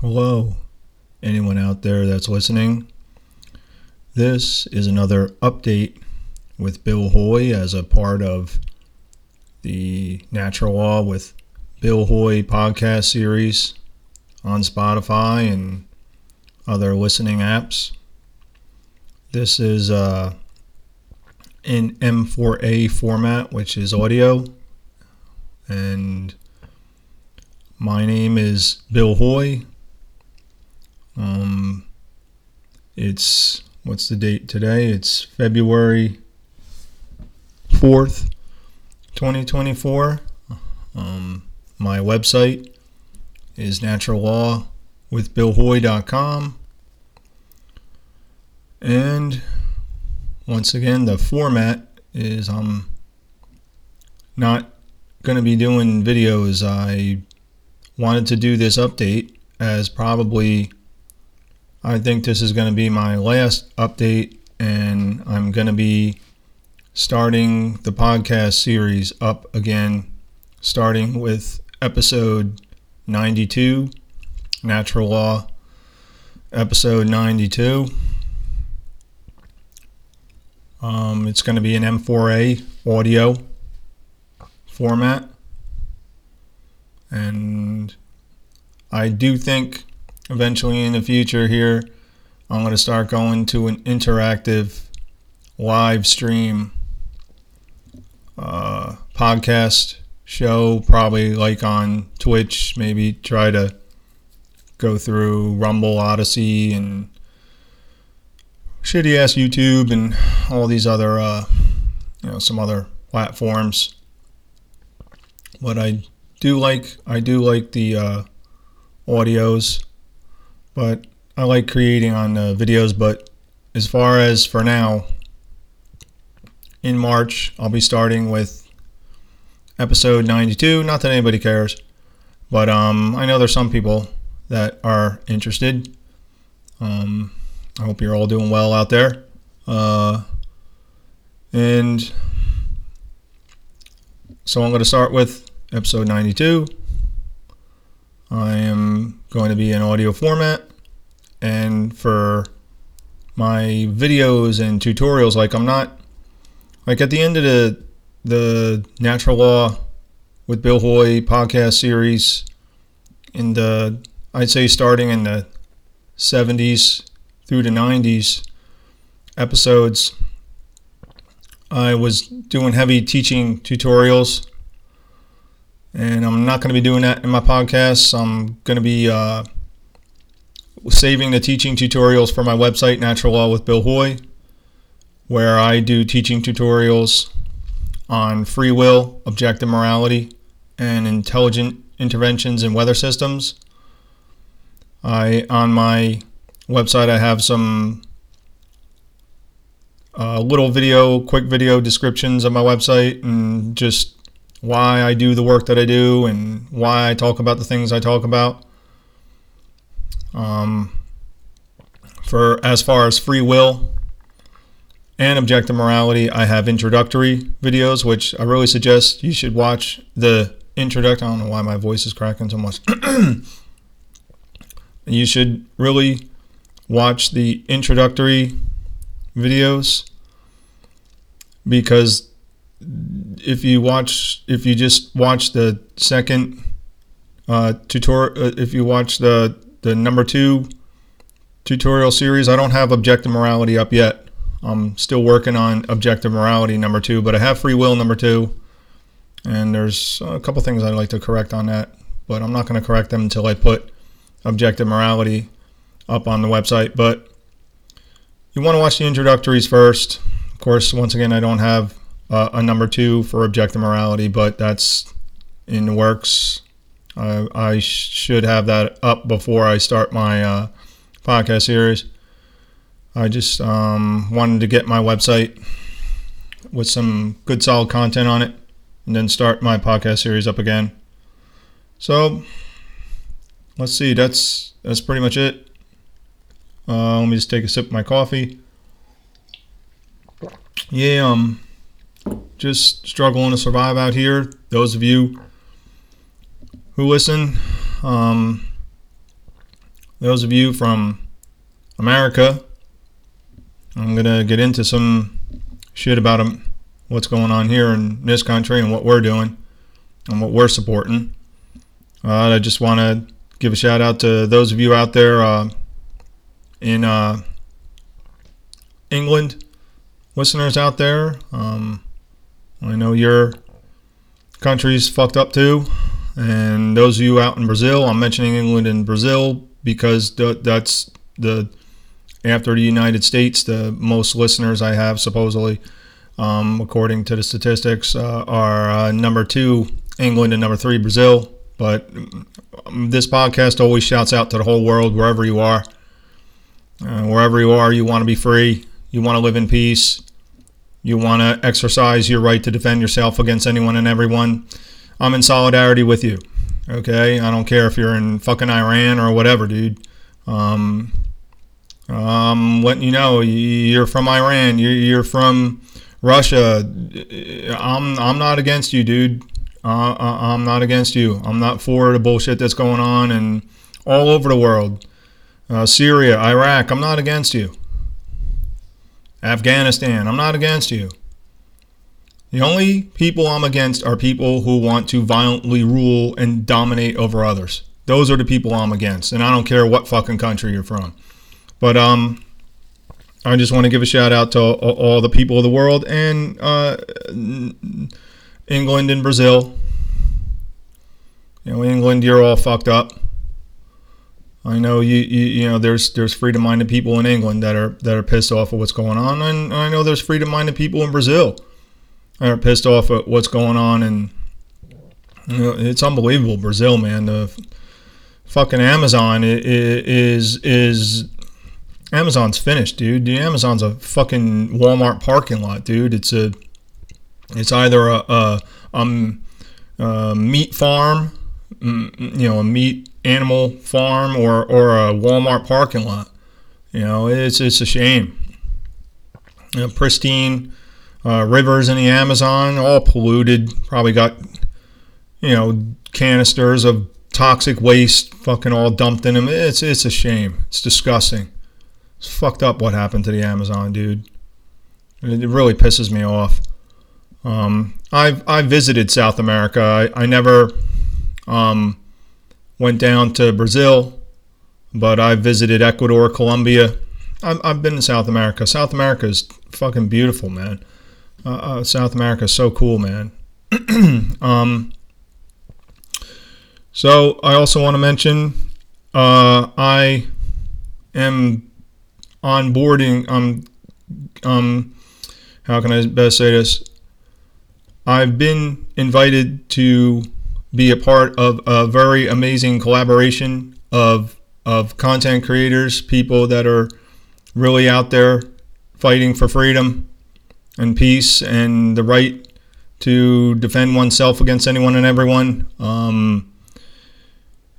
Hello, anyone out there that's listening. This is another update with Bill Hoey as a part of the Natural Law with Bill Hoey podcast series on Spotify and other listening apps. This is in M4A format, which is audio, and my name is Bill Hoey. It's, what's the date today? It's February 4th, 2024. My website is naturallawwithbillhoey.com. And once again, the format is I'm not going to be doing videos. I wanted to do this update as probably, I think this is going to be my last update, and I'm going to be starting the podcast series up again, starting with episode 92, Natural Law, episode 92. It's going to be an M4A audio format, and I do think eventually in the future here I'm going to start going to an interactive live stream podcast show, probably like on Twitch, maybe try to go through Rumble, Odyssey, and shitty ass YouTube and all these other, some other platforms. But I do like the audios, but I like creating on the videos. But as far as for now, in March, I'll be starting with episode 92. Not that anybody cares, but I know there's some people that are interested. I hope you're all doing well out there. And so I'm going to start with episode 92. I am going to be in audio format. And for my videos and tutorials, I'm not at the end of the Natural Law with Bill Hoey podcast series, I'd say starting in the 70s through the 90s episodes, I was doing heavy teaching tutorials, and I'm not going to be doing that in my podcasts. I'm going to be saving the teaching tutorials for my website, Natural Law with Bill Hoey, where I do teaching tutorials on free will, objective morality, and intelligent interventions in weather systems. On my website, I have some quick video descriptions of my website, and just why I do the work that I do and why I talk about the things I talk about. For as far as free will and objective morality, I have introductory videos, which I really suggest you should watch. The introduction, I don't know why my voice is cracking so much. You should really watch the introductory videos, because if you just watch the second tutorial, if you watch the number 2 tutorial series, I don't have objective morality up yet. I'm still working on objective morality number 2, but I have free will number 2, and there's a couple things I'd like to correct on that, but I'm not going to correct them until I put objective morality up on the website. But you want to watch the introductories first. Of course, once again, I don't have a number 2 for objective morality, but that's in the works. I should have that up before I start my podcast series. I just wanted to get my website with some good solid content on it, and then start my podcast series up again. So let's see, that's pretty much it. Let me just take a sip of my coffee. Yeah, just struggling to survive out here. Those of you who listen, those of you from America, I'm going to get into some shit about what's going on here in this country and what we're doing and what we're supporting. I just want to give a shout out to those of you out there in England, listeners out there. I know your country's fucked up too. And those of you out in Brazil, I'm mentioning England and Brazil because that's the, after the United States, the most listeners I have, supposedly, according to the statistics, are number 2, England, and number 3, Brazil. But this podcast always shouts out to the whole world, wherever you are. Wherever you are, you want to be free. You want to live in peace. You want to exercise your right to defend yourself against anyone and everyone. I'm in solidarity with you, okay? I don't care if you're in fucking Iran or whatever, dude. Letting you know, you're from Iran. You're from Russia. I'm not against you, dude. I'm not against you. I'm not for the bullshit that's going on and all over the world. Syria, Iraq, I'm not against you. Afghanistan, I'm not against you. The only people I'm against are people who want to violently rule and dominate over others. Those are the people I'm against, and I don't care what fucking country you're from. But I just want to give a shout out to all the people of the world and England and Brazil. You know, England, you're all fucked up. I know you know there's freedom-minded people in England that are pissed off at what's going on, and I know there's freedom-minded people in Brazil that are pissed off at what's going on, and you know, it's unbelievable. Brazil, man, the fucking Amazon is Amazon's finished, dude. The Amazon's a fucking Walmart parking lot, dude. It's either a meat farm, you know, a meat animal farm, or a Walmart parking lot. You know, it's a shame. You know, pristine rivers in the Amazon, all polluted, probably got, you know, canisters of toxic waste fucking all dumped in them. It's a shame. It's disgusting. It's fucked up what happened to the Amazon, dude. It really pisses me off. I visited South America. I never went down to Brazil, but I visited Ecuador, Colombia. I've been to South America. South America is fucking beautiful, man. South America is so cool, man. So I also want to mention I am onboarding. How can I best say this? I've been invited to be a part of a very amazing collaboration of content creators, people that are really out there fighting for freedom and peace and the right to defend oneself against anyone and everyone.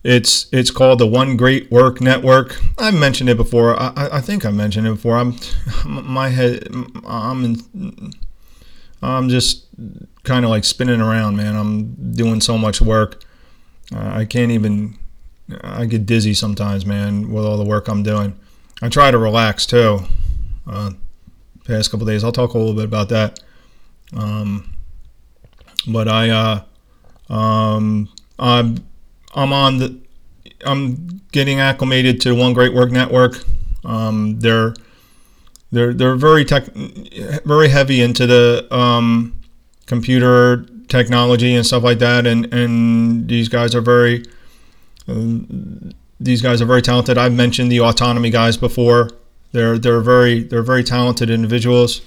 It's called the One Great Work Network. I've mentioned it before. I think I mentioned it before. I'm just kind of like spinning around, man. I'm doing so much work. I get dizzy sometimes, man, with all the work I'm doing. I try to relax too. Past couple days, I'll talk a little bit about that. I'm getting acclimated to One Great Work Network. They're very heavy into the computer technology and stuff like that, and these guys are very talented. I've mentioned the autonomy guys before. They're very talented individuals,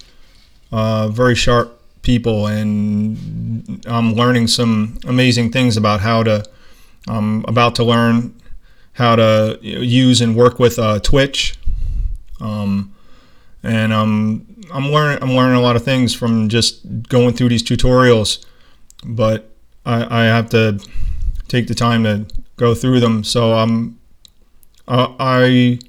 very sharp people, and I'm learning some amazing things about how to. I'm about to learn how to use and work with Twitch. And I'm learning a lot of things from just going through these tutorials, but I have to take the time to go through them. So I had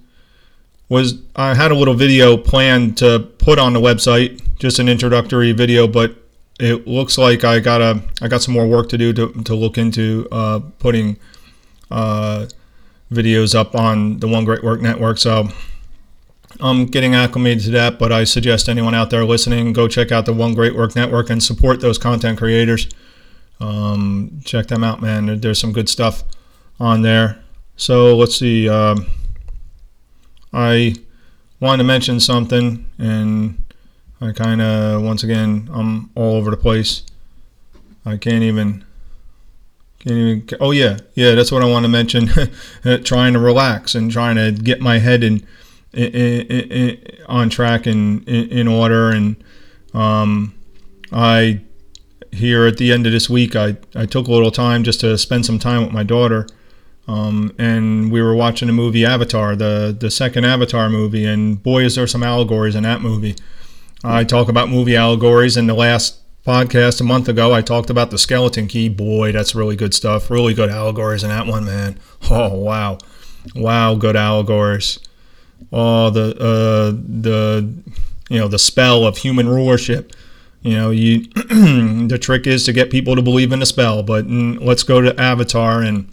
a little video planned to put on the website, just an introductory video, but it looks like I got some more work to do to look into putting videos up on the One Great Work Network, so I'm getting acclimated to that, but I suggest anyone out there listening, go check out the One Great Work Network and support those content creators. Check them out, man. There's some good stuff on there. So let's see. I wanted to mention something, and I kind of, once again, I'm all over the place. I can't even. Oh yeah, that's what I want to mention. Trying to relax and trying to get my head on track and in order. And I, here at the end of this week, I took a little time just to spend some time with my daughter, and we were watching the movie Avatar, the second Avatar movie, and boy is there some allegories in that movie. I talk about movie allegories. In the last podcast a month ago, I talked about the skeleton key. Boy, that's really good stuff. Really good allegories in that one, man. Oh wow, good allegories. Oh, the spell of human rulership. You know, the trick is to get people to believe in the spell. But let's go to Avatar, and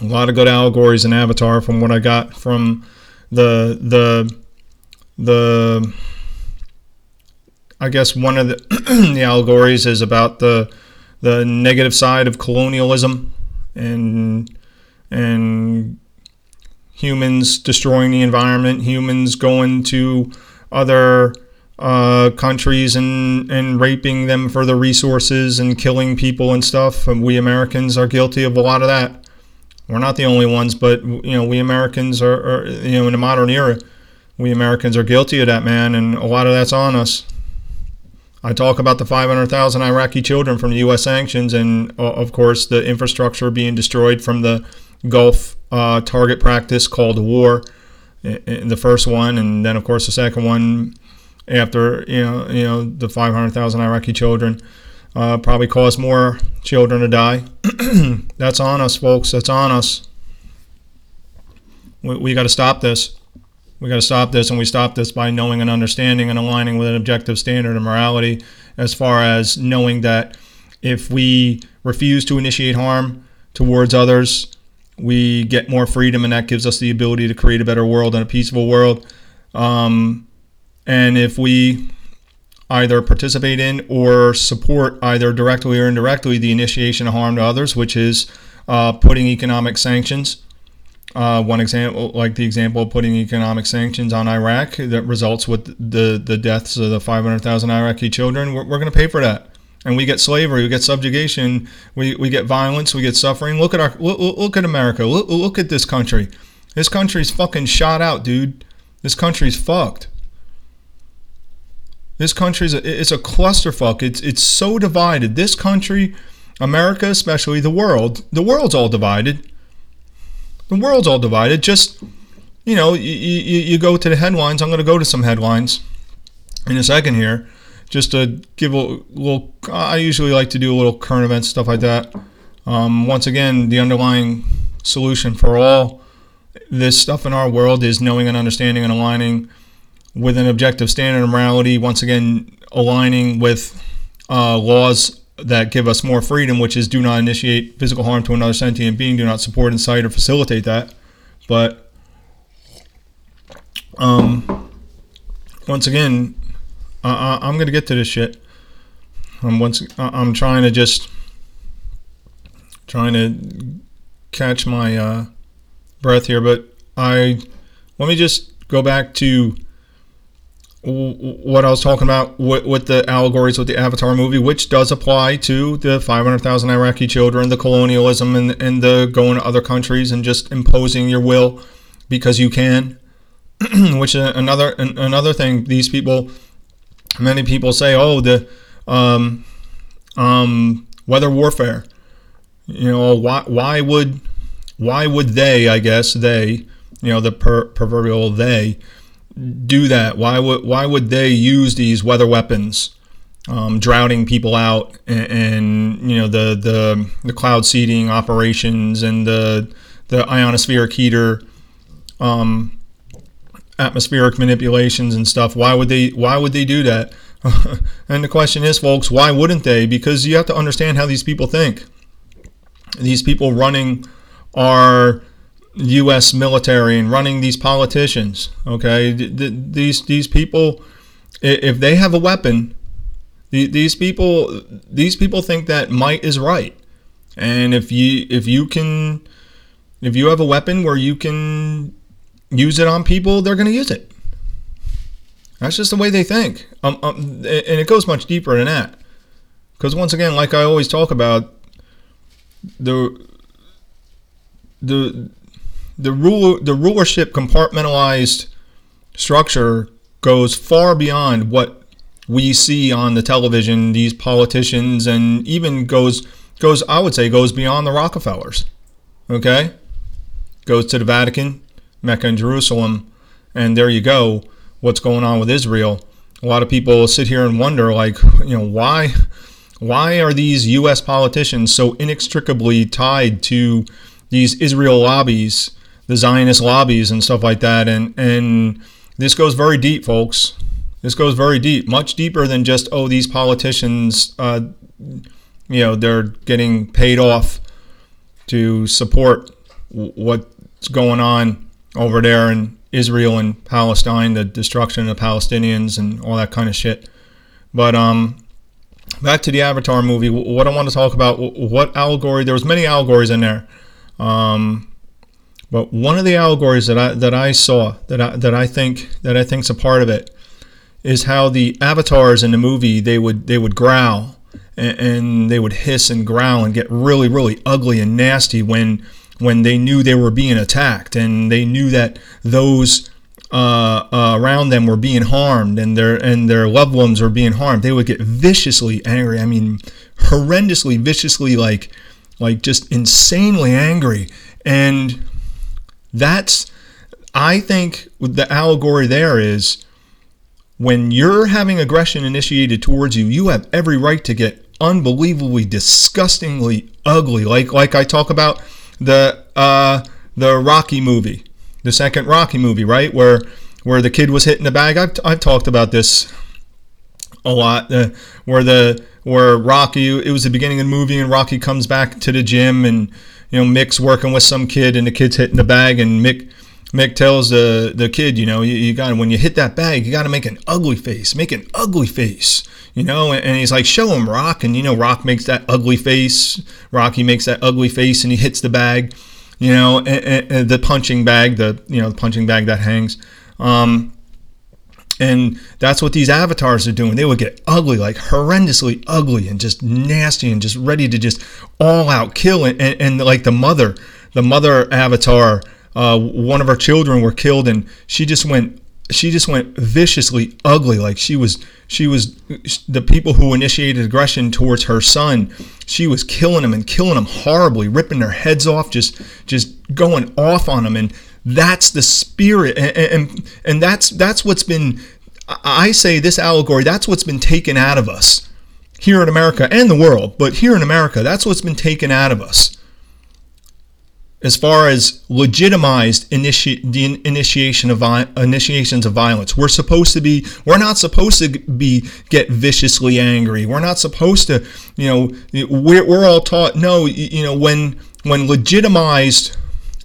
a lot of good allegories in Avatar from what I got from the I guess one of the the allegories is about the negative side of colonialism and humans destroying the environment, humans going to other countries and raping them for the resources and killing people and stuff. And we Americans are guilty of a lot of that. We're not the only ones, but we Americans are in the modern era, we Americans are guilty of that, man, and a lot of that's on us. I talk about the 500,000 Iraqi children from the U.S. sanctions, and of course the infrastructure being destroyed from the Gulf target practice called war, in the first one, and then of course the second one. After the 500,000 Iraqi children probably caused more children to die. That's on us, folks. That's on us. We got to stop this. We got to stop this, and we stop this by knowing and understanding and aligning with an objective standard of morality, as far as knowing that if we refuse to initiate harm towards others, we get more freedom, and that gives us the ability to create a better world and a peaceful world. And if we either participate in or support, either directly or indirectly, the initiation of harm to others, which is putting economic sanctions. One example, like the example of putting economic sanctions on Iraq that results with the deaths of the 500,000 Iraqi children, we're going to pay for that. And we get slavery, we get subjugation, we get violence, we get suffering. Look at look at America. Look at this country. This country's fucking shot out, dude. This country's fucked. This country's it's a clusterfuck. It's so divided. This country, America, especially the world's all divided. The world's all divided. Just, you go to the headlines. I'm going to go to some headlines in a second here, just to give a little. I usually like to do a little current events, stuff like that. Once again, the underlying solution for all this stuff in our world is knowing and understanding and aligning with an objective standard of morality, once again aligning with laws that give us more freedom, which is do not initiate physical harm to another sentient being, do not support, incite, or facilitate that. But once again, I'm going to get to this shit. I'm trying to catch my breath here, but let me just go back to what I was talking about with the allegories with the Avatar movie, which does apply to the 500,000 Iraqi children, the colonialism, and the going to other countries and just imposing your will because you can, which is another thing. These people, many people say, oh, the weather warfare. Why would they? I guess they, the proverbial they. Do that? Why would they use these weather weapons, drowning people out, and the cloud seeding operations and the ionospheric heater, atmospheric manipulations and stuff? Why would they do that? And the question is, folks, why wouldn't they? Because you have to understand how these people think. These people running our U.S. military and running these politicians. Okay, these people, if they have a weapon, these people think that might is right. And if you have a weapon where you can use it on people, they're going to use it. That's just the way they think. And it goes much deeper than that. Because once again, like I always talk about, the rulership compartmentalized structure goes far beyond what we see on the television, these politicians, and even goes I would say goes beyond the Rockefellers. Okay? Goes to the Vatican, Mecca and Jerusalem, and there you go. What's going on with Israel? A lot of people sit here and wonder, like, you know, why are these U.S. politicians so inextricably tied to these Israel lobbies, the Zionist lobbies and stuff like that? And this goes very deep, folks. This goes very deep, much deeper than just, oh, these politicians, you know, they're getting paid off to support what's going on over there in Israel and Palestine, the destruction of Palestinians and all that kind of shit. But back to the Avatar movie, what I want to talk about, what allegory, there was many allegories in there. But one of the allegories that I saw that I think's a part of it is how the avatars in the movie, they would growl and they would hiss and growl and get really, really ugly and nasty when they knew they were being attacked and they knew that those around them were being harmed and their loved ones were being harmed. They would get viciously angry. I mean, horrendously, viciously, like just insanely angry. And that's, I think, the allegory there is, when you're having aggression initiated towards you, you have every right to get unbelievably, disgustingly ugly. Like I talk about the Rocky movie, the second Rocky movie, right? Where the kid was hit in the bag. I've talked about this a lot, where Rocky, it was the beginning of the movie, and Rocky comes back to the gym, and, you know, Mick's working with some kid, and the kid's hitting the bag, and Mick tells the kid, you know, you got to, when you hit that bag, you got to make an ugly face, you know, and he's like, show him, Rock, and, you know, Rocky makes that ugly face, and he hits the bag, you know, and the punching bag, the punching bag that hangs, and that's what these avatars are doing. They would get ugly, like horrendously ugly, and just nasty, and just ready to just all out kill, and like the mother avatar, one of her children were killed, and she just went viciously ugly. Like she was the people who initiated aggression towards her son. She was killing them horribly, ripping their heads off, just going off on them. And that's the spirit, and that's what's been, I say this allegory, that's what's been taken out of us here in America and the world. But here in America, that's what's been taken out of us, as far as legitimized initiations of violence. We're not supposed to be get viciously angry. We're not supposed to, you know, we're all taught, no, you know, when legitimized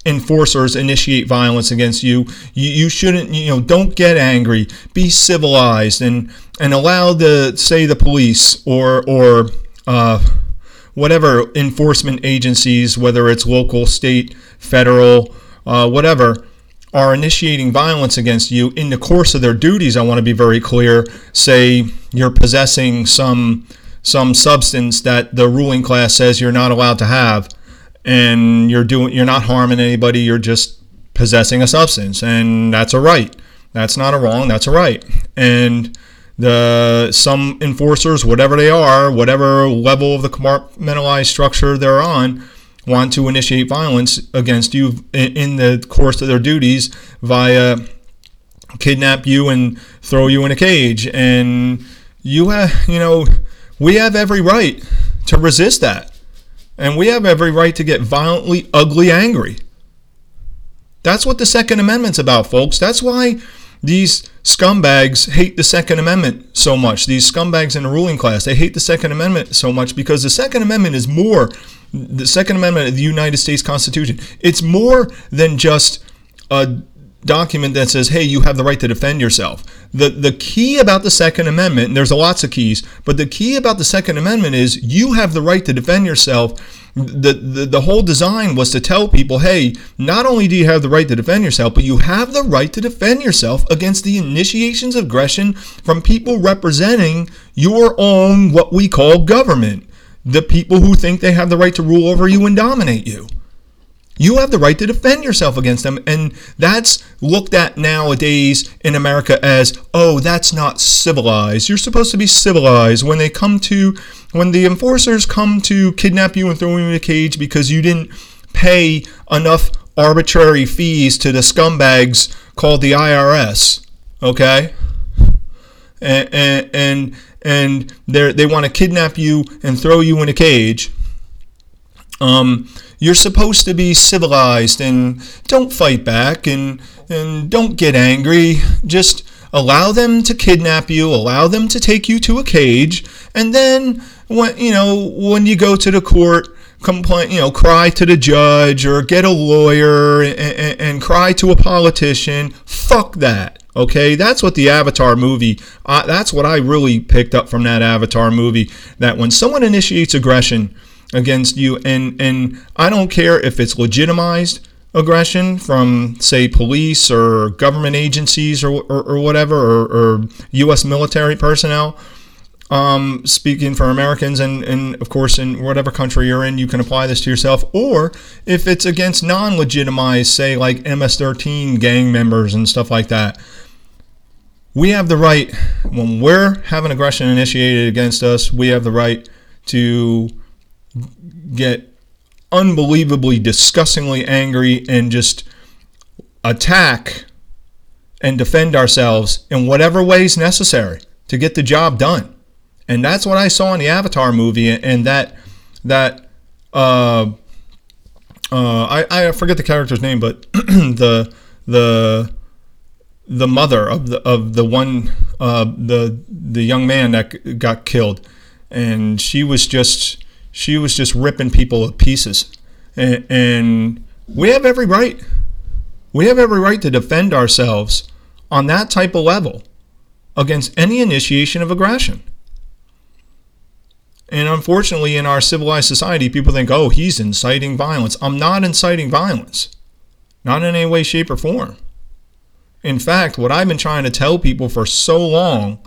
enforcers initiate violence against you, you shouldn't, you know, don't get angry, be civilized, and allow the police or whatever enforcement agencies, whether it's local, state, federal, whatever, are initiating violence against you in the course of their duties. I want to be very clear. Say you're possessing some substance that the ruling class says you're not allowed to have, and you're not harming anybody. You're just possessing a substance, and that's a right. That's not a wrong. That's a right. And some enforcers, whatever they are, whatever level of the compartmentalized structure they're on, want to initiate violence against you in the course of their duties via kidnap you and throw you in a cage. And we have every right to resist that. And we have every right to get violently, ugly, angry. That's what the Second Amendment's about, folks. That's why these scumbags hate the Second Amendment so much. These scumbags in the ruling class, they hate the Second Amendment so much, because the Second Amendment is more the Second Amendment of the United States Constitution. It's more than just a document that says, hey, you have the right to defend yourself. The key about the Second Amendment, and there's lots of keys, but the key about the Second Amendment is you have the right to defend yourself. The whole design was to tell people, hey, not only do you have the right to defend yourself, but you have the right to defend yourself against the initiations of aggression from people representing your own, what we call, government. The people who think they have the right to rule over you and dominate you. You have the right to defend yourself against them, and that's looked at nowadays in America as, oh, that's not civilized. You're supposed to be civilized. When they come to, when the enforcers come to kidnap you and throw you in a cage because you didn't pay enough arbitrary fees to the scumbags called the IRS, okay? And they want to kidnap you and throw you in a cage. You're supposed to be civilized and don't fight back and don't get angry. Just allow them to kidnap you, allow them to take you to a cage, and then when you go to the court, complain, cry to the judge or get a lawyer and cry to a politician. Fuck that. Okay, that's what the Avatar movie, that's what I really picked up from that Avatar movie, that when someone initiates aggression against you, and I don't care if it's legitimized aggression from, say, police or government agencies or whatever, or U.S. military personnel, speaking for Americans, and of course in whatever country you're in, you can apply this to yourself, or if it's against non-legitimized, say like MS-13 gang members and stuff like that. We have the right, when we're having aggression initiated against us, we have the right to get unbelievably, disgustingly angry and just attack and defend ourselves in whatever ways necessary to get the job done. And that's what I saw in the Avatar movie, and I forget the character's name, but the mother of the one, the young man that got killed, and she was just ripping people to pieces, and we have every right to defend ourselves on that type of level against any initiation of aggression. And unfortunately, in our civilized society, people think, oh, he's inciting violence. I'm not inciting violence, not in any way, shape, or form. In fact, what I've been trying to tell people for so long,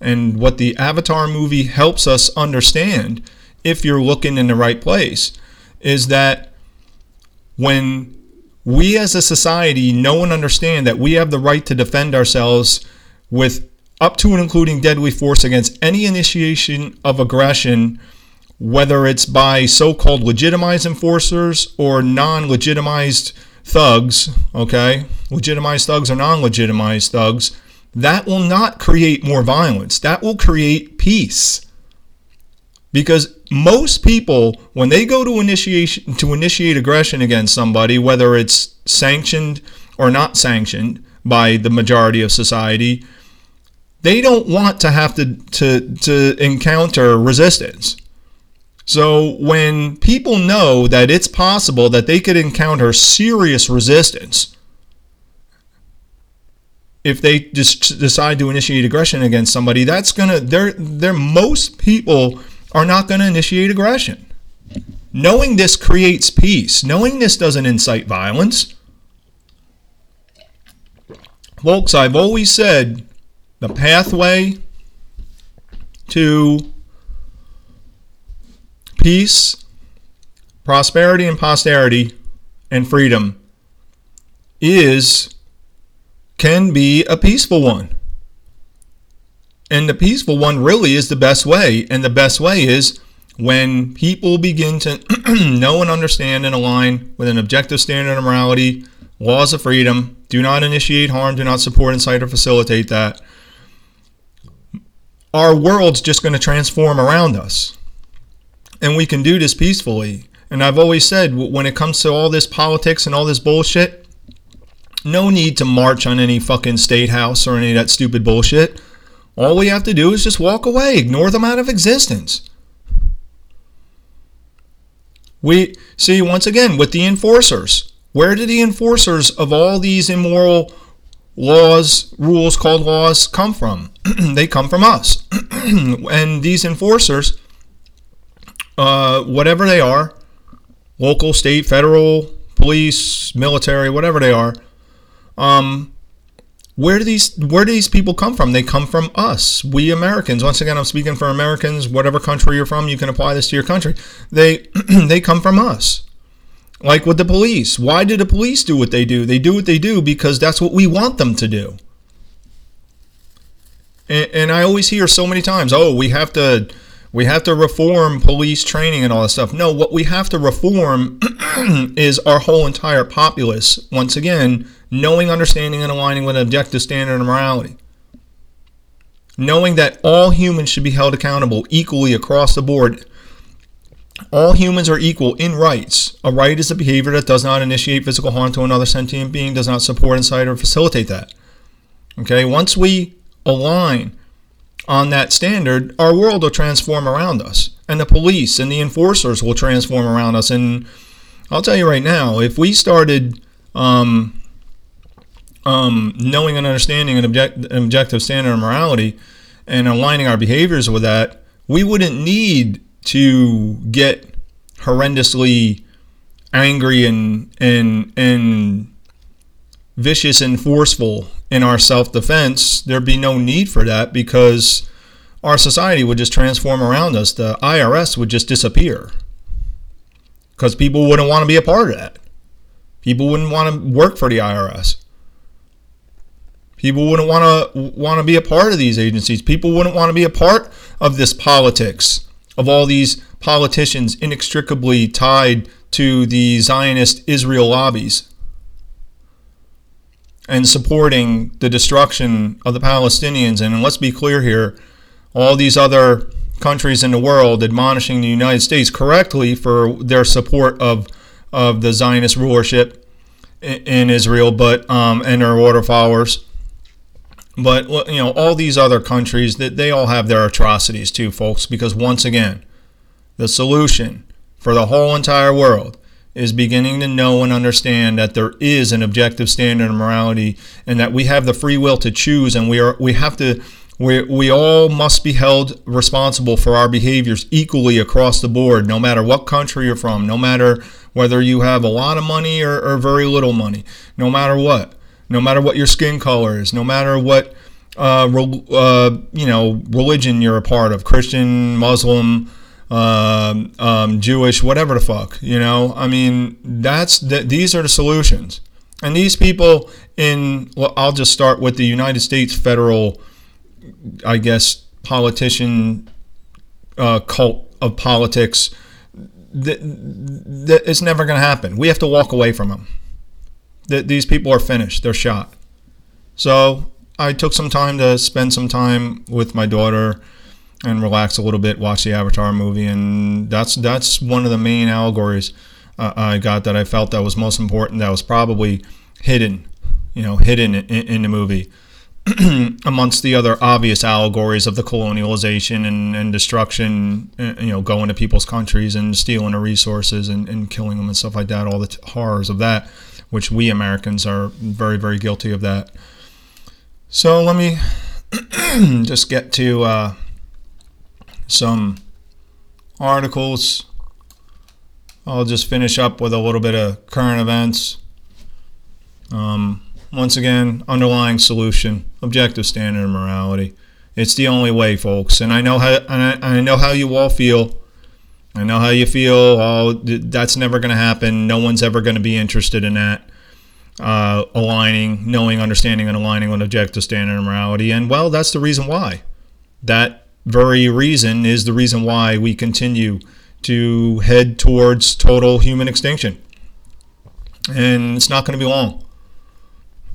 and what the Avatar movie helps us understand, if you're looking in the right place, is that when we as a society know and understand that we have the right to defend ourselves with up to and including deadly force against any initiation of aggression, whether it's by so-called legitimized enforcers or non-legitimized thugs, okay? Legitimized thugs or non-legitimized thugs, that will not create more violence. That will create peace. Because most people, when they go to initiate aggression against somebody, whether it's sanctioned or not sanctioned by the majority of society, they don't want to have to encounter resistance. So when people know that it's possible that they could encounter serious resistance if they just decide to initiate aggression against somebody, that's gonna, they're most people are not going to initiate aggression. Knowing this creates peace. Knowing this doesn't incite violence. Folks, I've always said the pathway to peace, prosperity and posterity and freedom can be a peaceful one. And the peaceful one really is the best way. And the best way is when people begin to know and understand and align with an objective standard of morality, laws of freedom, do not initiate harm, do not support, incite, or facilitate that. Our world's just going to transform around us. And we can do this peacefully. And I've always said, when it comes to all this politics and all this bullshit, no need to march on any fucking state house or any of that stupid bullshit. All we have to do is just walk away, ignore them out of existence. We see, once again, with the enforcers. Where do the enforcers of all these immoral laws, rules called laws, come from? They come from us. And these enforcers, whatever they are, local, state, federal, police, military, whatever they are, where do these people come from? They come from us, we Americans. Once again, I'm speaking for Americans. Whatever country you're from, you can apply this to your country. They come from us. Like with the police. Why do the police do what they do? They do what they do because that's what we want them to do. And I always hear so many times, oh, we have to reform police training and all that stuff. No, what we have to reform is our whole entire populace. Once again, knowing, understanding, and aligning with an objective standard of morality. Knowing that all humans should be held accountable equally across the board. All humans are equal in rights. A right is a behavior that does not initiate physical harm to another sentient being, does not support, incite, or facilitate that. Okay, once we align on that standard, our world will transform around us. And the police and the enforcers will transform around us. And I'll tell you right now, if we started knowing and understanding an objective standard of morality and aligning our behaviors with that, we wouldn't need to get horrendously angry and vicious and forceful in our self-defense. There'd be no need for that because our society would just transform around us. The IRS would just disappear because people wouldn't want to be a part of that. People wouldn't want to work for the IRS. People wouldn't want to be a part of these agencies. People wouldn't want to be a part of this politics, of all these politicians inextricably tied to the Zionist Israel lobbies and supporting the destruction of the Palestinians. And let's be clear here, all these other countries in the world admonishing the United States correctly for their support of the Zionist rulership in Israel, but and their order followers. But, you know, all these other countries, that they all have their atrocities too, folks, because once again, the solution for the whole entire world is beginning to know and understand that there is an objective standard of morality and that we have the free will to choose, and we all must be held responsible for our behaviors equally across the board, no matter what country you're from, no matter whether you have a lot of money or very little money, no matter what. No matter what your skin color is, no matter what religion you're a part of, Christian, Muslim, Jewish, whatever the fuck, you know. I mean, these are the solutions. And these people I'll just start with the United States federal, I guess, politician cult of politics. It's never going to happen. We have to walk away from them. These people are finished. They're shot. So I took some time to spend some time with my daughter and relax a little bit, watch the Avatar movie, and that's one of the main allegories I got that I felt that was most important, that was probably hidden in the movie amongst the other obvious allegories of the colonialization and destruction, going to people's countries and stealing their resources and killing them and stuff like that, all the horrors of that, which we Americans are very, very guilty of that. So let me just get to some articles. I'll just finish up with a little bit of current events. Once again, underlying solution, objective standard of morality. It's the only way, folks. And I know how you all feel. I know how you feel. Oh, that's never going to happen. No one's ever going to be interested in that. Knowing, understanding, and aligning with objective standard of morality. And, well, that's the reason why. That very reason is the reason why we continue to head towards total human extinction. And it's not going to be long.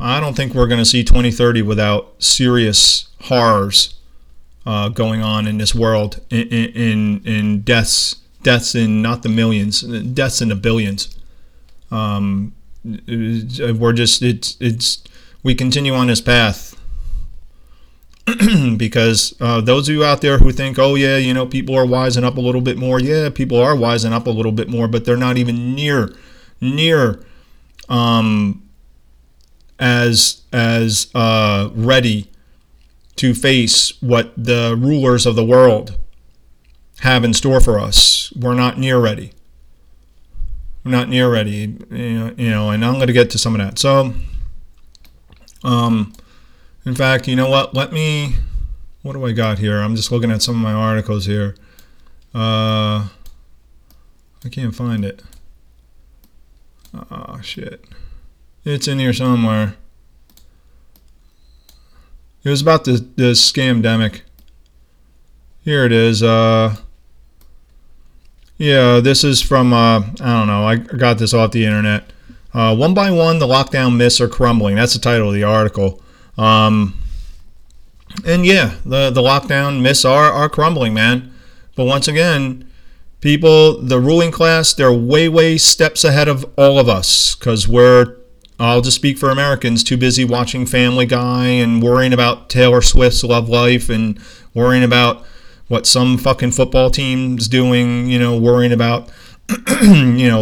I don't think we're going to see 2030 without serious horrors going on in this world, in deaths. Deaths in not the millions, deaths in the billions. We continue on this path because those of you out there who think, oh yeah, you know, people are wising up a little bit more. Yeah, people are wising up a little bit more, but they're not even near as ready to face what the rulers of the world have in store for us. We're not near ready. We're not near ready, and I'm going to get to some of that. So, in fact, you know what? What do I got here? I'm just looking at some of my articles here. I can't find it. Oh, shit. It's in here somewhere. It was about the scamdemic. Here it is. Yeah, this is from, I don't know, I got this off the internet. One by one, the lockdown myths are crumbling. That's the title of the article. And yeah, the lockdown myths are crumbling, man. But once again, people, the ruling class, they're way steps ahead of all of us, because we're, I'll just speak for Americans, too busy watching Family Guy and worrying about Taylor Swift's love life and worrying about what some fucking football team's doing, you know, worrying about, you know,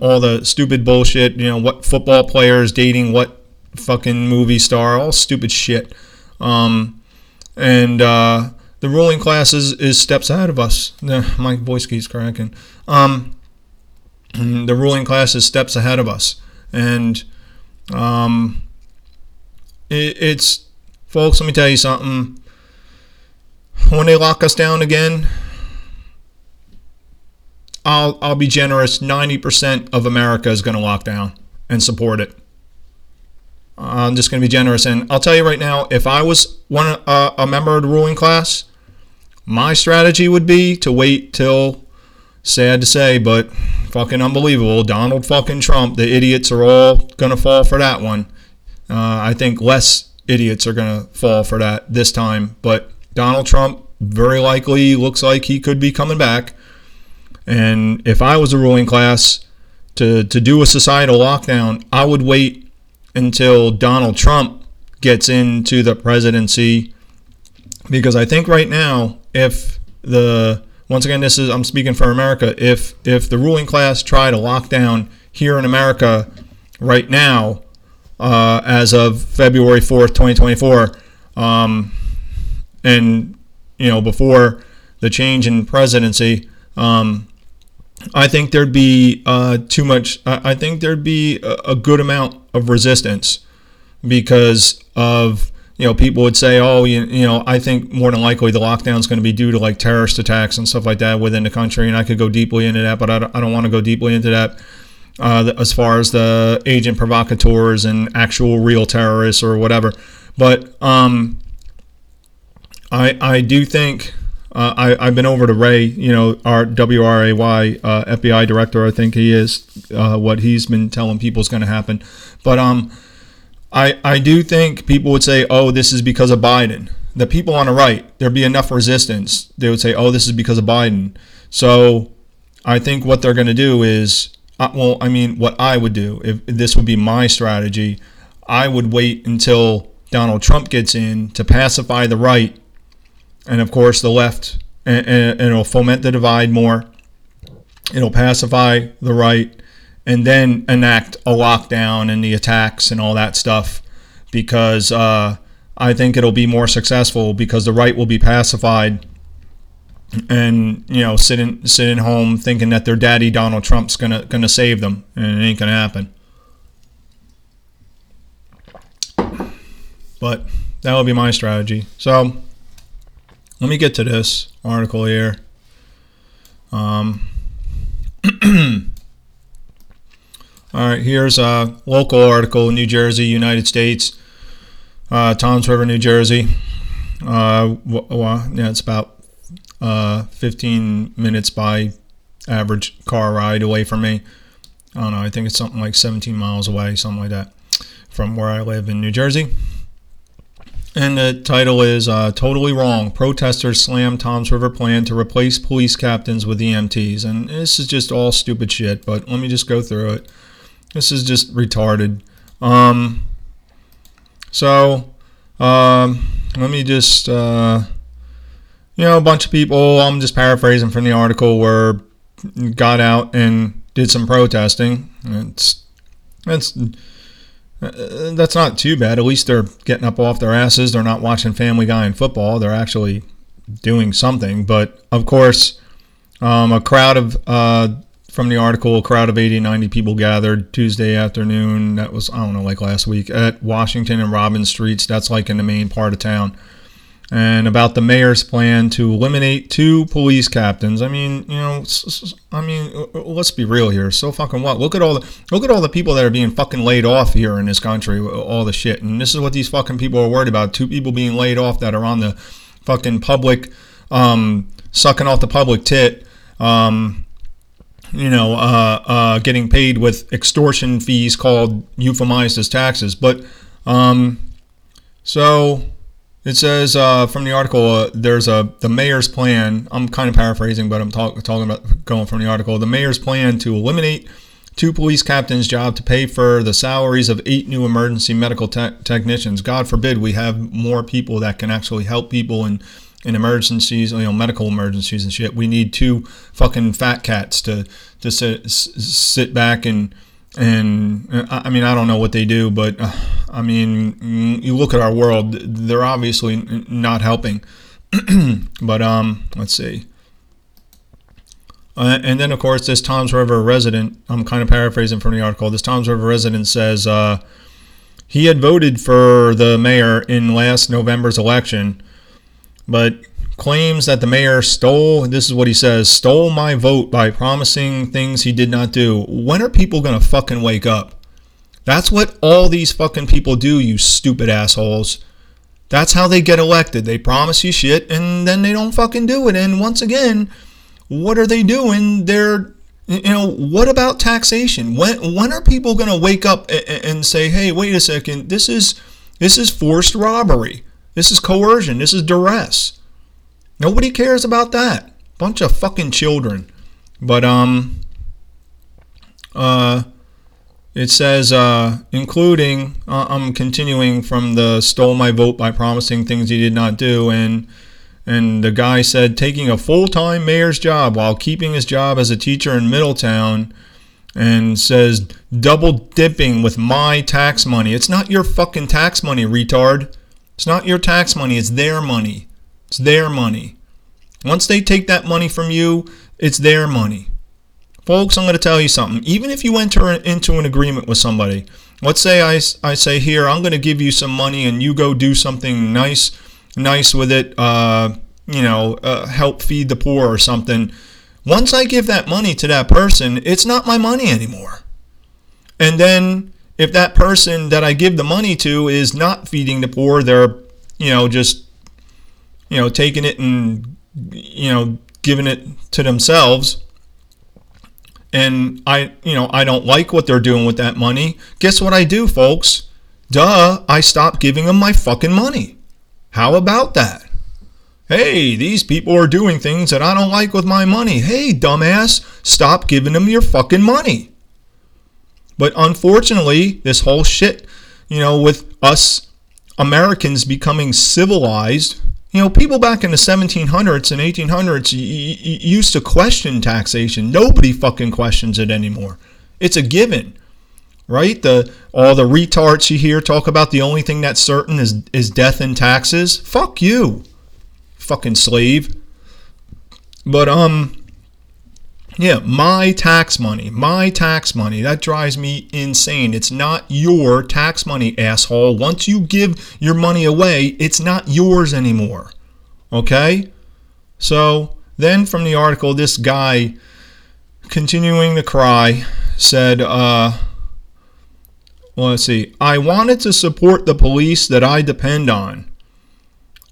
all the stupid bullshit, you know, what football players dating what fucking movie star, all stupid shit. And the ruling class is steps ahead of us. My voice keeps cracking. The ruling class is steps ahead of us. And it's, folks, let me tell you something. When they lock us down again, I'll be generous. 90% of America is going to lock down and support it. I'm just going to be generous, and I'll tell you right now, if I was a member of the ruling class, my strategy would be to wait till, sad to say, but fucking unbelievable, Donald fucking Trump. The idiots are all going to fall for that one. I think less idiots are going to fall for that this time, but Donald Trump very likely looks like he could be coming back. And if I was a ruling class to do a societal lockdown, I would wait until Donald Trump gets into the presidency, because I think right now, if the, once again, this is, I'm speaking for America, if the ruling class tried a lockdown here in America right now, as of February 4th, 2024, and, you know, before the change in presidency, I think there'd be too much. I think there'd be a good amount of resistance, because of, you know, people would say, oh, you know, I think more than likely the lockdown is going to be due to like terrorist attacks and stuff like that within the country, and I could go deeply into that, but I don't want to go deeply into that as far as the agent provocateurs and actual real terrorists or whatever. But I do think. I've been over to Ray, you know, our WRAY FBI director, I think he is, what he's been telling people is going to happen. But I do think people would say, oh, this is because of Biden. The people on the right, there'd be enough resistance. They would say, oh, this is because of Biden. So I think what they're going to do is, well, I mean, what I would do, if this would be my strategy, I would wait until Donald Trump gets in to pacify the right. And of course, the left, and it'll foment the divide more. It'll pacify the right, and then enact a lockdown and the attacks and all that stuff, because I think it'll be more successful, because the right will be pacified, and, you know, sitting home thinking that their daddy Donald Trump's gonna save them, and it ain't gonna happen. But that would be my strategy. So. Let me get to this article here. All right, here's a local article in New Jersey, United States, Toms River, New Jersey. Yeah, it's about 15 minutes by average car ride away from me. I don't know, I think it's something like 17 miles away, something like that, from where I live in New Jersey. And the title is Totally Wrong. Protesters slam Toms River plan to replace police captains with EMTs. And this is just all stupid shit, but let me just go through it. This is just retarded. So Let me just, you know, a bunch of people, I'm just paraphrasing from the article, were got out and did some protesting. That's not too bad. At least they're getting up off their asses. They're not watching Family Guy and football. They're actually doing something. But of course, a crowd of, from the article, a crowd of 80, 90 people gathered Tuesday afternoon. That was, I don't know, like last week at Washington and Robin Streets. That's like in the main part of town. And about the mayor's plan to eliminate 2 police captains. I mean, you know, let's be real here. So fucking what? Look at all the people that are being fucking laid off here in this country. All the shit. And this is what these fucking people are worried about. 2 people being laid off that are on the fucking public, sucking off the public tit, you know, getting paid with extortion fees called euphemized as taxes. But so. It says from the article, there's the mayor's plan. I'm kind of paraphrasing, but I'm talking about going from the article. The mayor's plan to eliminate 2 police captains' job to pay for the salaries of 8 new emergency medical technicians. God forbid we have more people that can actually help people in emergencies, you know, medical emergencies and shit. We need 2 fucking fat cats to sit back and I mean, I don't know what they do, but I mean, you look at our world, they're obviously not helping. But let's see. And then, of course, this Toms River resident, I'm kind of paraphrasing from the article, this Toms River resident says he had voted for the mayor in last November's election, but claims that the mayor stole my vote by promising things he did not do. When are people going to fucking wake up? That's what all these fucking people do, you stupid assholes. That's how they get elected. They promise you shit and then they don't fucking do it. And once again, what are they doing? They're, you know, what about taxation? When are people going to wake up and say, hey, wait a second, this is forced robbery. This is coercion. This is duress. Nobody cares about that. Bunch of fucking children. But, it says, including, I'm continuing from the stole my vote by promising things he did not do. And the guy said, taking a full-time mayor's job while keeping his job as a teacher in Middletown, and says, double dipping with my tax money. It's not your fucking tax money, retard. It's not your tax money. It's their money. It's their money. Once they take that money from you, it's their money. Folks, I'm going to tell you something. Even if you enter into an agreement with somebody, let's say I say, here, I'm going to give you some money and you go do something nice with it, you know, help feed the poor or something. Once I give that money to that person, it's not my money anymore. And then if that person that I give the money to is not feeding the poor, they're, you know, just, you know, taking it and, you know, giving it to themselves, and I don't like what they're doing with that money, guess what I do, folks? Duh, I stop giving them my fucking money. How about that? Hey, these people are doing things that I don't like with my money. Hey, dumbass, stop giving them your fucking money. But unfortunately, this whole shit, you know, with us Americans becoming civilized. You know, people back in the 1700s and 1800s used to question taxation. Nobody fucking questions it anymore. It's a given, right? All the retards you hear talk about the only thing that's certain is death and taxes. Fuck you, fucking slave. But, yeah, my tax money, that drives me insane. It's not your tax money, asshole. Once you give your money away, it's not yours anymore, okay? So then from the article, this guy, continuing the cry, said, well, let's see, I wanted to support the police that I depend on.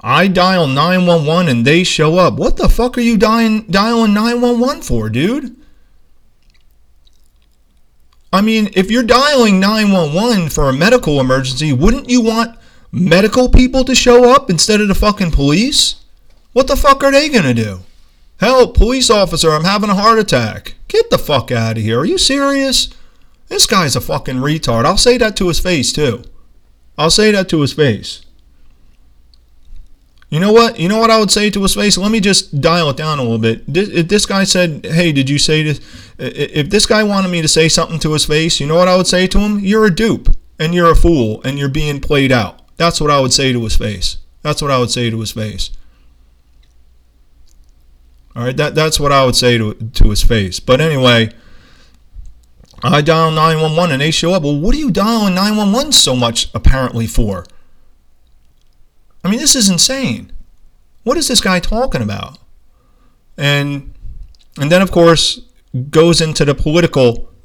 I dial 911 and they show up. What the fuck are you dialing 911 for, dude? I mean, if you're dialing 911 for a medical emergency, wouldn't you want medical people to show up instead of the fucking police? What the fuck are they going to do? Help, police officer, I'm having a heart attack. Get the fuck out of here. Are you serious? This guy's a fucking retard. I'll say that to his face, too. You know what? You know what I would say to his face? Let me just dial it down a little bit. If this guy said, hey, did you say this? If this guy wanted me to say something to his face, you know what I would say to him? You're a dupe, and you're a fool, and you're being played out. That's what I would say to his face. That's what I would say to his face. All right, that's what I would say to his face. But anyway, I dial 911 and they show up. Well, what are you dialing 911 so much apparently for? I mean, this is insane. What is this guy talking about? And then, of course, goes into the political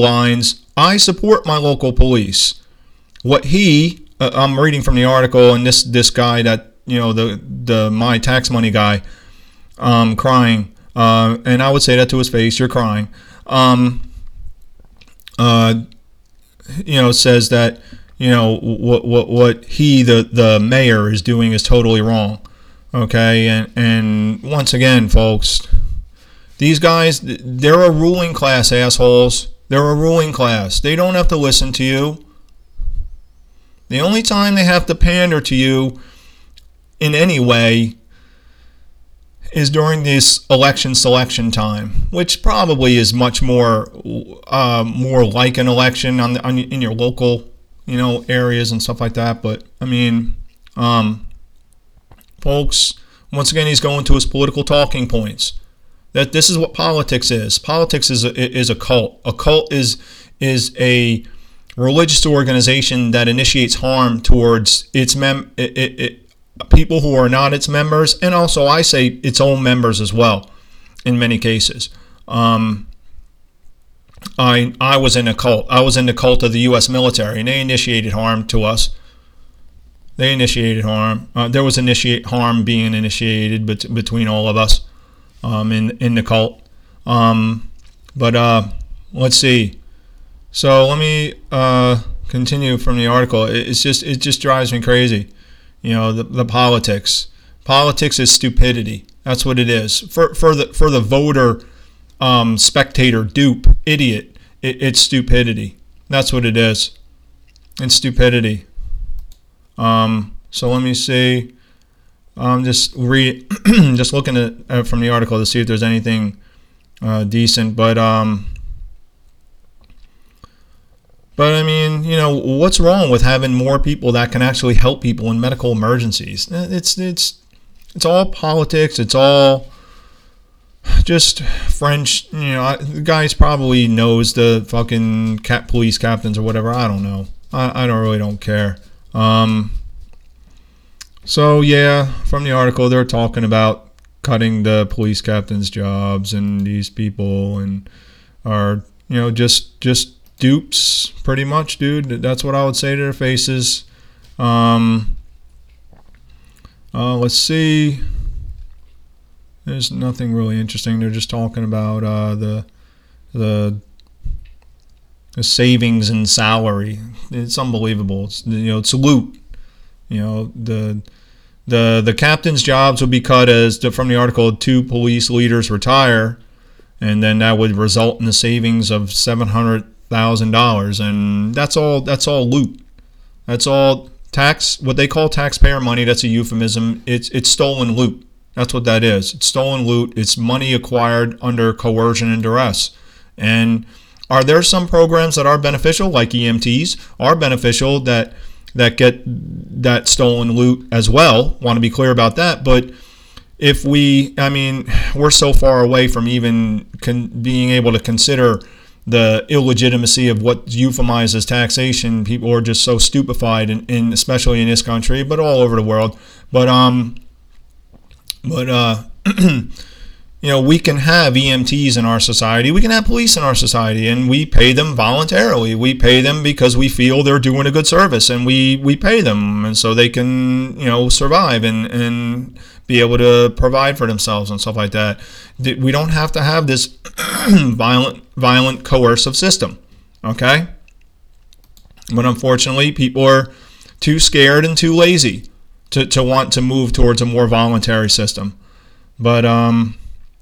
lines. I support my local police. What he, I'm reading from the article, and this guy that, you know, the my tax money guy, crying, and I would say that to his face. You're crying. You know, says that, you know, what he, the mayor, is doing is totally wrong. Okay, and once again, folks, these guys, they're a ruling class, assholes. They're a ruling class. They don't have to listen to you. The only time they have to pander to you in any way is during this election selection time, which probably is much more more like an election in your local, you know, areas and stuff like that. But I mean, folks, once again, he's going to his political talking points. That this is what politics is. Politics is a cult. A cult is a religious organization that initiates harm towards its people who are not its members, and also I say its own members as well, in many cases. I was in a cult. I was in the cult of the U.S. military, and they initiated harm to us. They initiated harm. There was harm being initiated between all of us in the cult. But let's see. So let me continue from the article. It just drives me crazy. You know, the politics. Politics is stupidity. That's what it is. For the voter, spectator, dupe, idiot, it's stupidity. That's what it is. It's stupidity. So let me see. I'm just just looking at from the article to see if there's anything decent. But I mean, you know, what's wrong with having more people that can actually help people in medical emergencies? It's all politics. It's all just French. You know, the guy's probably knows the fucking police captains or whatever. I don't know. I really don't care. So yeah, from the article, they're talking about cutting the police captains' jobs, and these people and are, you know, just dupes, pretty much, dude. That's what I would say to their faces. Let's see. There's nothing really interesting. They're just talking about the savings and salary. It's unbelievable. It's, you know, it's a loot. You know, the captain's jobs will be cut as from the article. 2 police leaders retire, and then that would result in the savings of $700,000, and that's all loot. That's all tax, what they call taxpayer money. That's a euphemism. It's stolen loot. That's what that is. It's stolen loot. It's money acquired under coercion and duress. And are there some programs that are beneficial, like EMTs are beneficial, that get that stolen loot as well? Want to be clear about that. But if we're so far away from even being able to consider the illegitimacy of what euphemizes taxation. People are just so stupefied, especially in this country, but all over the world. But you know, we can have EMTs in our society. We can have police in our society, and we pay them voluntarily. We pay them because we feel they're doing a good service, and we pay them, and so they can, you know, survive and be able to provide for themselves and stuff like that. We don't have to have this violent coercive system, okay? But unfortunately, people are too scared and too lazy to want to move towards a more voluntary system. But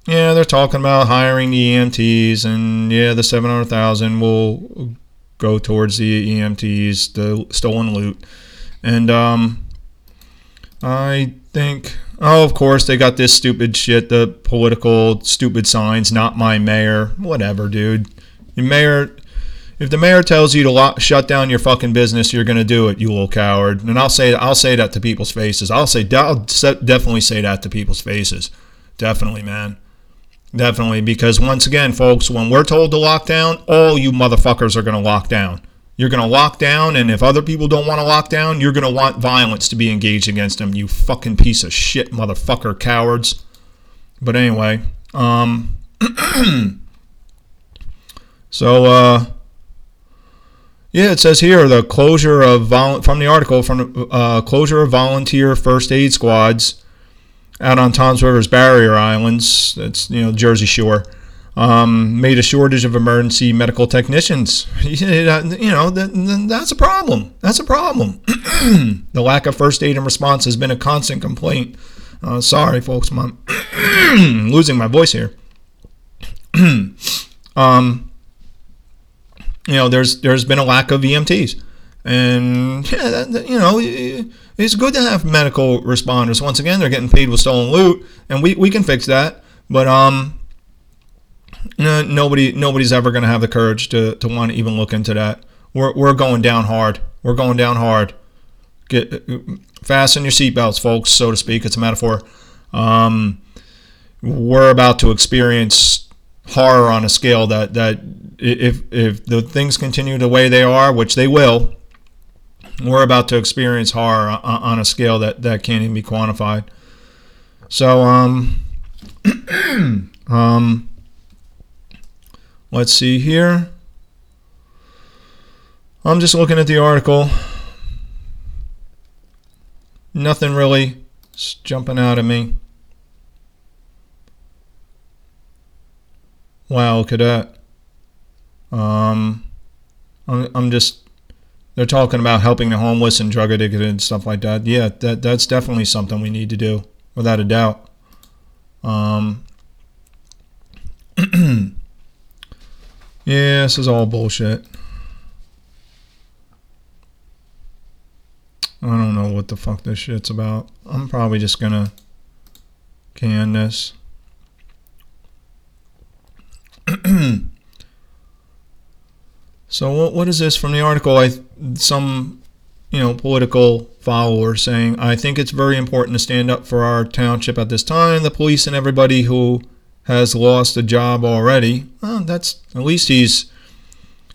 yeah, they're talking about hiring the EMTs, and yeah, the $700,000 will go towards the EMTs, the stolen loot, and I think, oh, of course, they got this stupid shit, the political stupid signs, not my mayor. Whatever, dude. Your mayor, if the mayor tells you to shut down your fucking business, you're going to do it, you little coward. And I'll say that to people's faces. I'll definitely say that to people's faces. Definitely, man. Definitely, because once again, folks, when we're told to lock down, all you motherfuckers are going to lock down. You're going to lock down, and if other people don't want to lock down, you're going to want violence to be engaged against them, you fucking piece of shit motherfucker cowards. But anyway, yeah, it says here, the closure of, from the article, from the closure of volunteer first aid squads out on Toms River's barrier islands, that's, you know, Jersey Shore, made a shortage of emergency medical technicians. You know, that's a problem. That's a problem. The lack of first aid and response has been a constant complaint. Sorry, folks, I'm losing my voice here. You know, there's been a lack of EMTs. And, yeah, you know, it's good to have medical responders. Once again, they're getting paid with stolen loot, and we can fix that. But, no, nobody's ever going to have the courage to want to even look into that. We're going down hard. We're going down hard. Fasten your seatbelts, folks, so to speak. It's a metaphor. We're about to experience horror on a scale that if the things continue the way they are, which they will, we're about to experience horror on a scale that can't even be quantified. So, let's see here. I'm just looking at the article. Nothing really jumping out at me. Wow, look at that. I'm just, they're talking about helping the homeless and drug addicted and stuff like that. Yeah, that's definitely something we need to do, without a doubt. Yeah, this is all bullshit. I don't know what the fuck this shit's about. I'm probably just gonna can this. So what is this from the article? Some, you know, political follower saying, I think it's very important to stand up for our township at this time, the police and everybody who has lost a job already. Well, that's, at least he's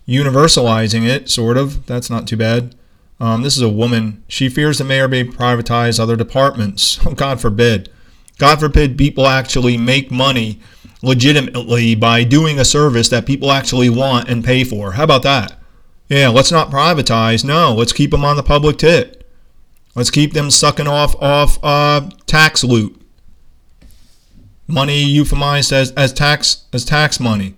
universalizing it, sort of. That's not too bad. This is a woman. She fears the mayor may privatize other departments. Oh, God forbid. God forbid people actually make money legitimately by doing a service that people actually want and pay for. How about that? Yeah, let's not privatize. No, let's keep them on the public tit. Let's keep them sucking off tax loot. Money euphemized as tax money.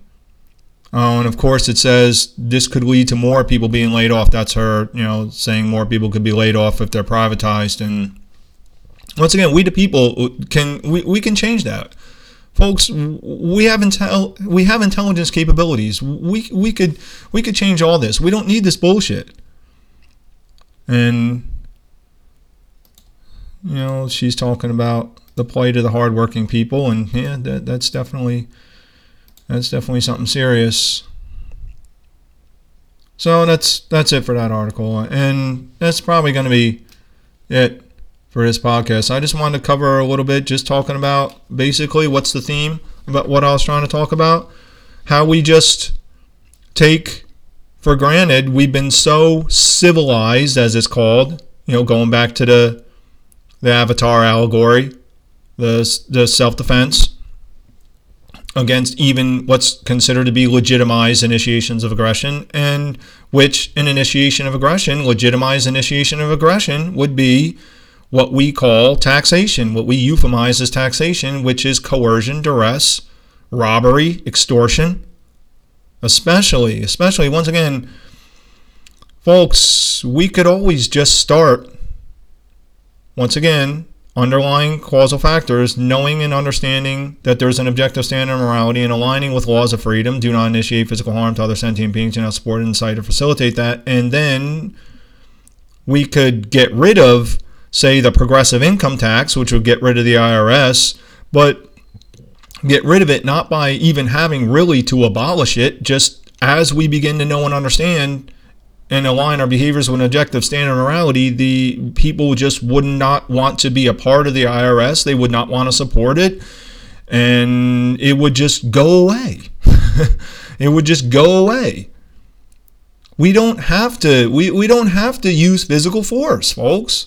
And of course it says this could lead to more people being laid off. That's her, you know, saying more people could be laid off if they're privatized. And once again, we the people can we can change that, folks. We have intelligence capabilities. We could change all this. We don't need this bullshit. And you know, she's talking about the plight of the hardworking people, and yeah, that's definitely something serious. So that's it for that article, and that's probably going to be it for this podcast. I just wanted to cover a little bit, just talking about basically what's the theme about what I was trying to talk about, how we just take for granted we've been so civilized, as it's called, you know, going back to the Avatar allegory. The self-defense against even what's considered to be legitimized initiations of aggression, and which an initiation of aggression, legitimized initiation of aggression, would be what we call taxation, what we euphemize as taxation, which is coercion, duress, robbery, extortion. Especially, once again, folks, we could always just start, once again, underlying causal factors, knowing and understanding that there's an objective standard of morality and aligning with laws of freedom, do not initiate physical harm to other sentient beings, do not support, incite, or facilitate that, and then we could get rid of say, the progressive income tax, which would get rid of the IRS, but get rid of it not by even having really to abolish it, just as we begin to know and understand and align our behaviors with an objective standard of morality, the people just would not want to be a part of the IRS. They would not want to support it, and it would just go away. It would just go away. We don't have to, we don't have to use physical force, folks.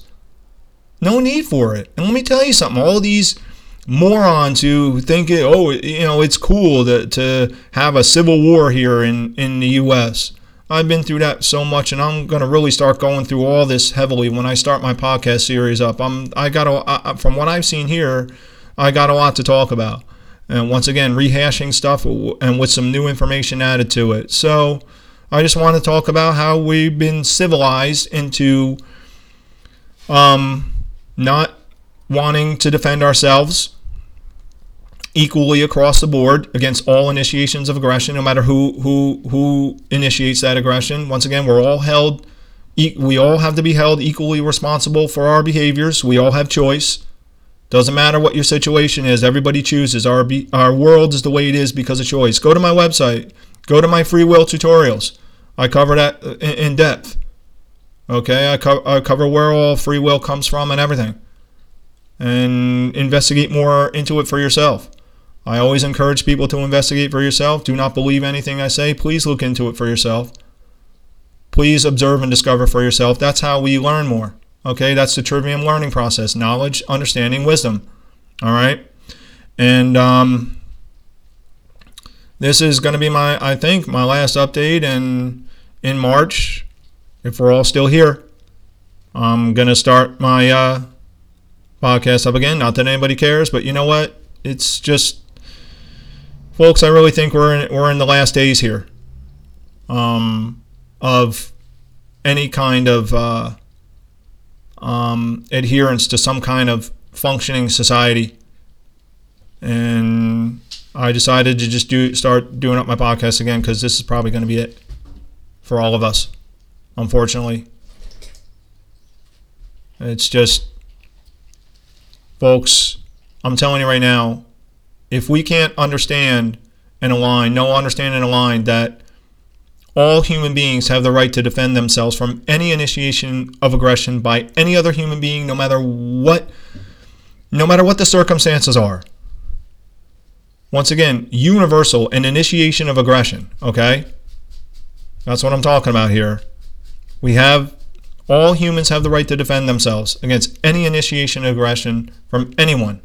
No need for it. And let me tell you something, all these morons who think, oh, you know, it's cool to have a civil war here in the US. I've been through that so much, and I'm going to really start going through all this heavily when I start my podcast series up. From what I've seen here, I got a lot to talk about. And once again, rehashing stuff and with some new information added to it. So I just want to talk about how we've been civilized into not wanting to defend ourselves equally across the board against all initiations of aggression, no matter who initiates that aggression. Once again, we all have to be held equally responsible for our behaviors. We all have choice. Doesn't matter what your situation is. Everybody chooses. Our world is the way it is because of choice. Go to my website. Go to my free will tutorials. I cover that in depth. Okay, I cover where all free will comes from and everything. And investigate more into it for yourself. I always encourage people to investigate for yourself. Do not believe anything I say. Please look into it for yourself. Please observe and discover for yourself. That's how we learn more. Okay, that's the Trivium learning process. Knowledge, understanding, wisdom. All right? And this is going to be my last update. And in March, if we're all still here, I'm going to start my podcast up again. Not that anybody cares, but you know what? It's just, folks, I really think we're in the last days here of any kind of adherence to some kind of functioning society. And I decided to just start doing up my podcast again, because this is probably going to be it for all of us, unfortunately. It's just, folks, I'm telling you right now, if we can't understand and align, that all human beings have the right to defend themselves from any initiation of aggression by any other human being, no matter what the circumstances are. Once again, universal, an initiation of aggression, okay? That's what I'm talking about here. All humans have the right to defend themselves against any initiation of aggression from anyone.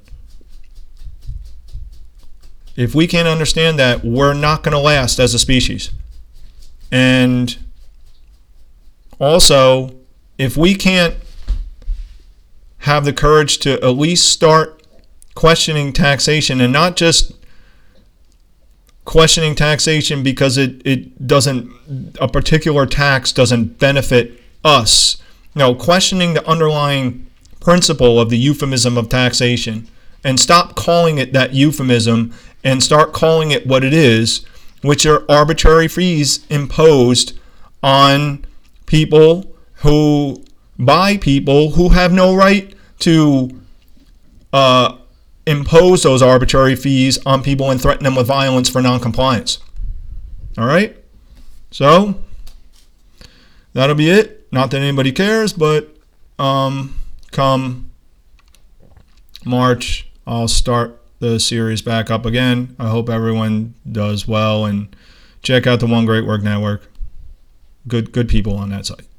If we can't understand that, we're not going to last as a species. And also, if we can't have the courage to at least start questioning taxation, and not just questioning taxation because a particular tax doesn't benefit us. No, questioning the underlying principle of the euphemism of taxation, and stop calling it that euphemism and start calling it what it is, which are arbitrary fees imposed on people by people who have no right to impose those arbitrary fees on people and threaten them with violence for noncompliance. All right? So that'll be it. Not that anybody cares, but come March, I'll start the series back up again. I hope everyone does well, and check out the One Great Work Network. Good people on that site.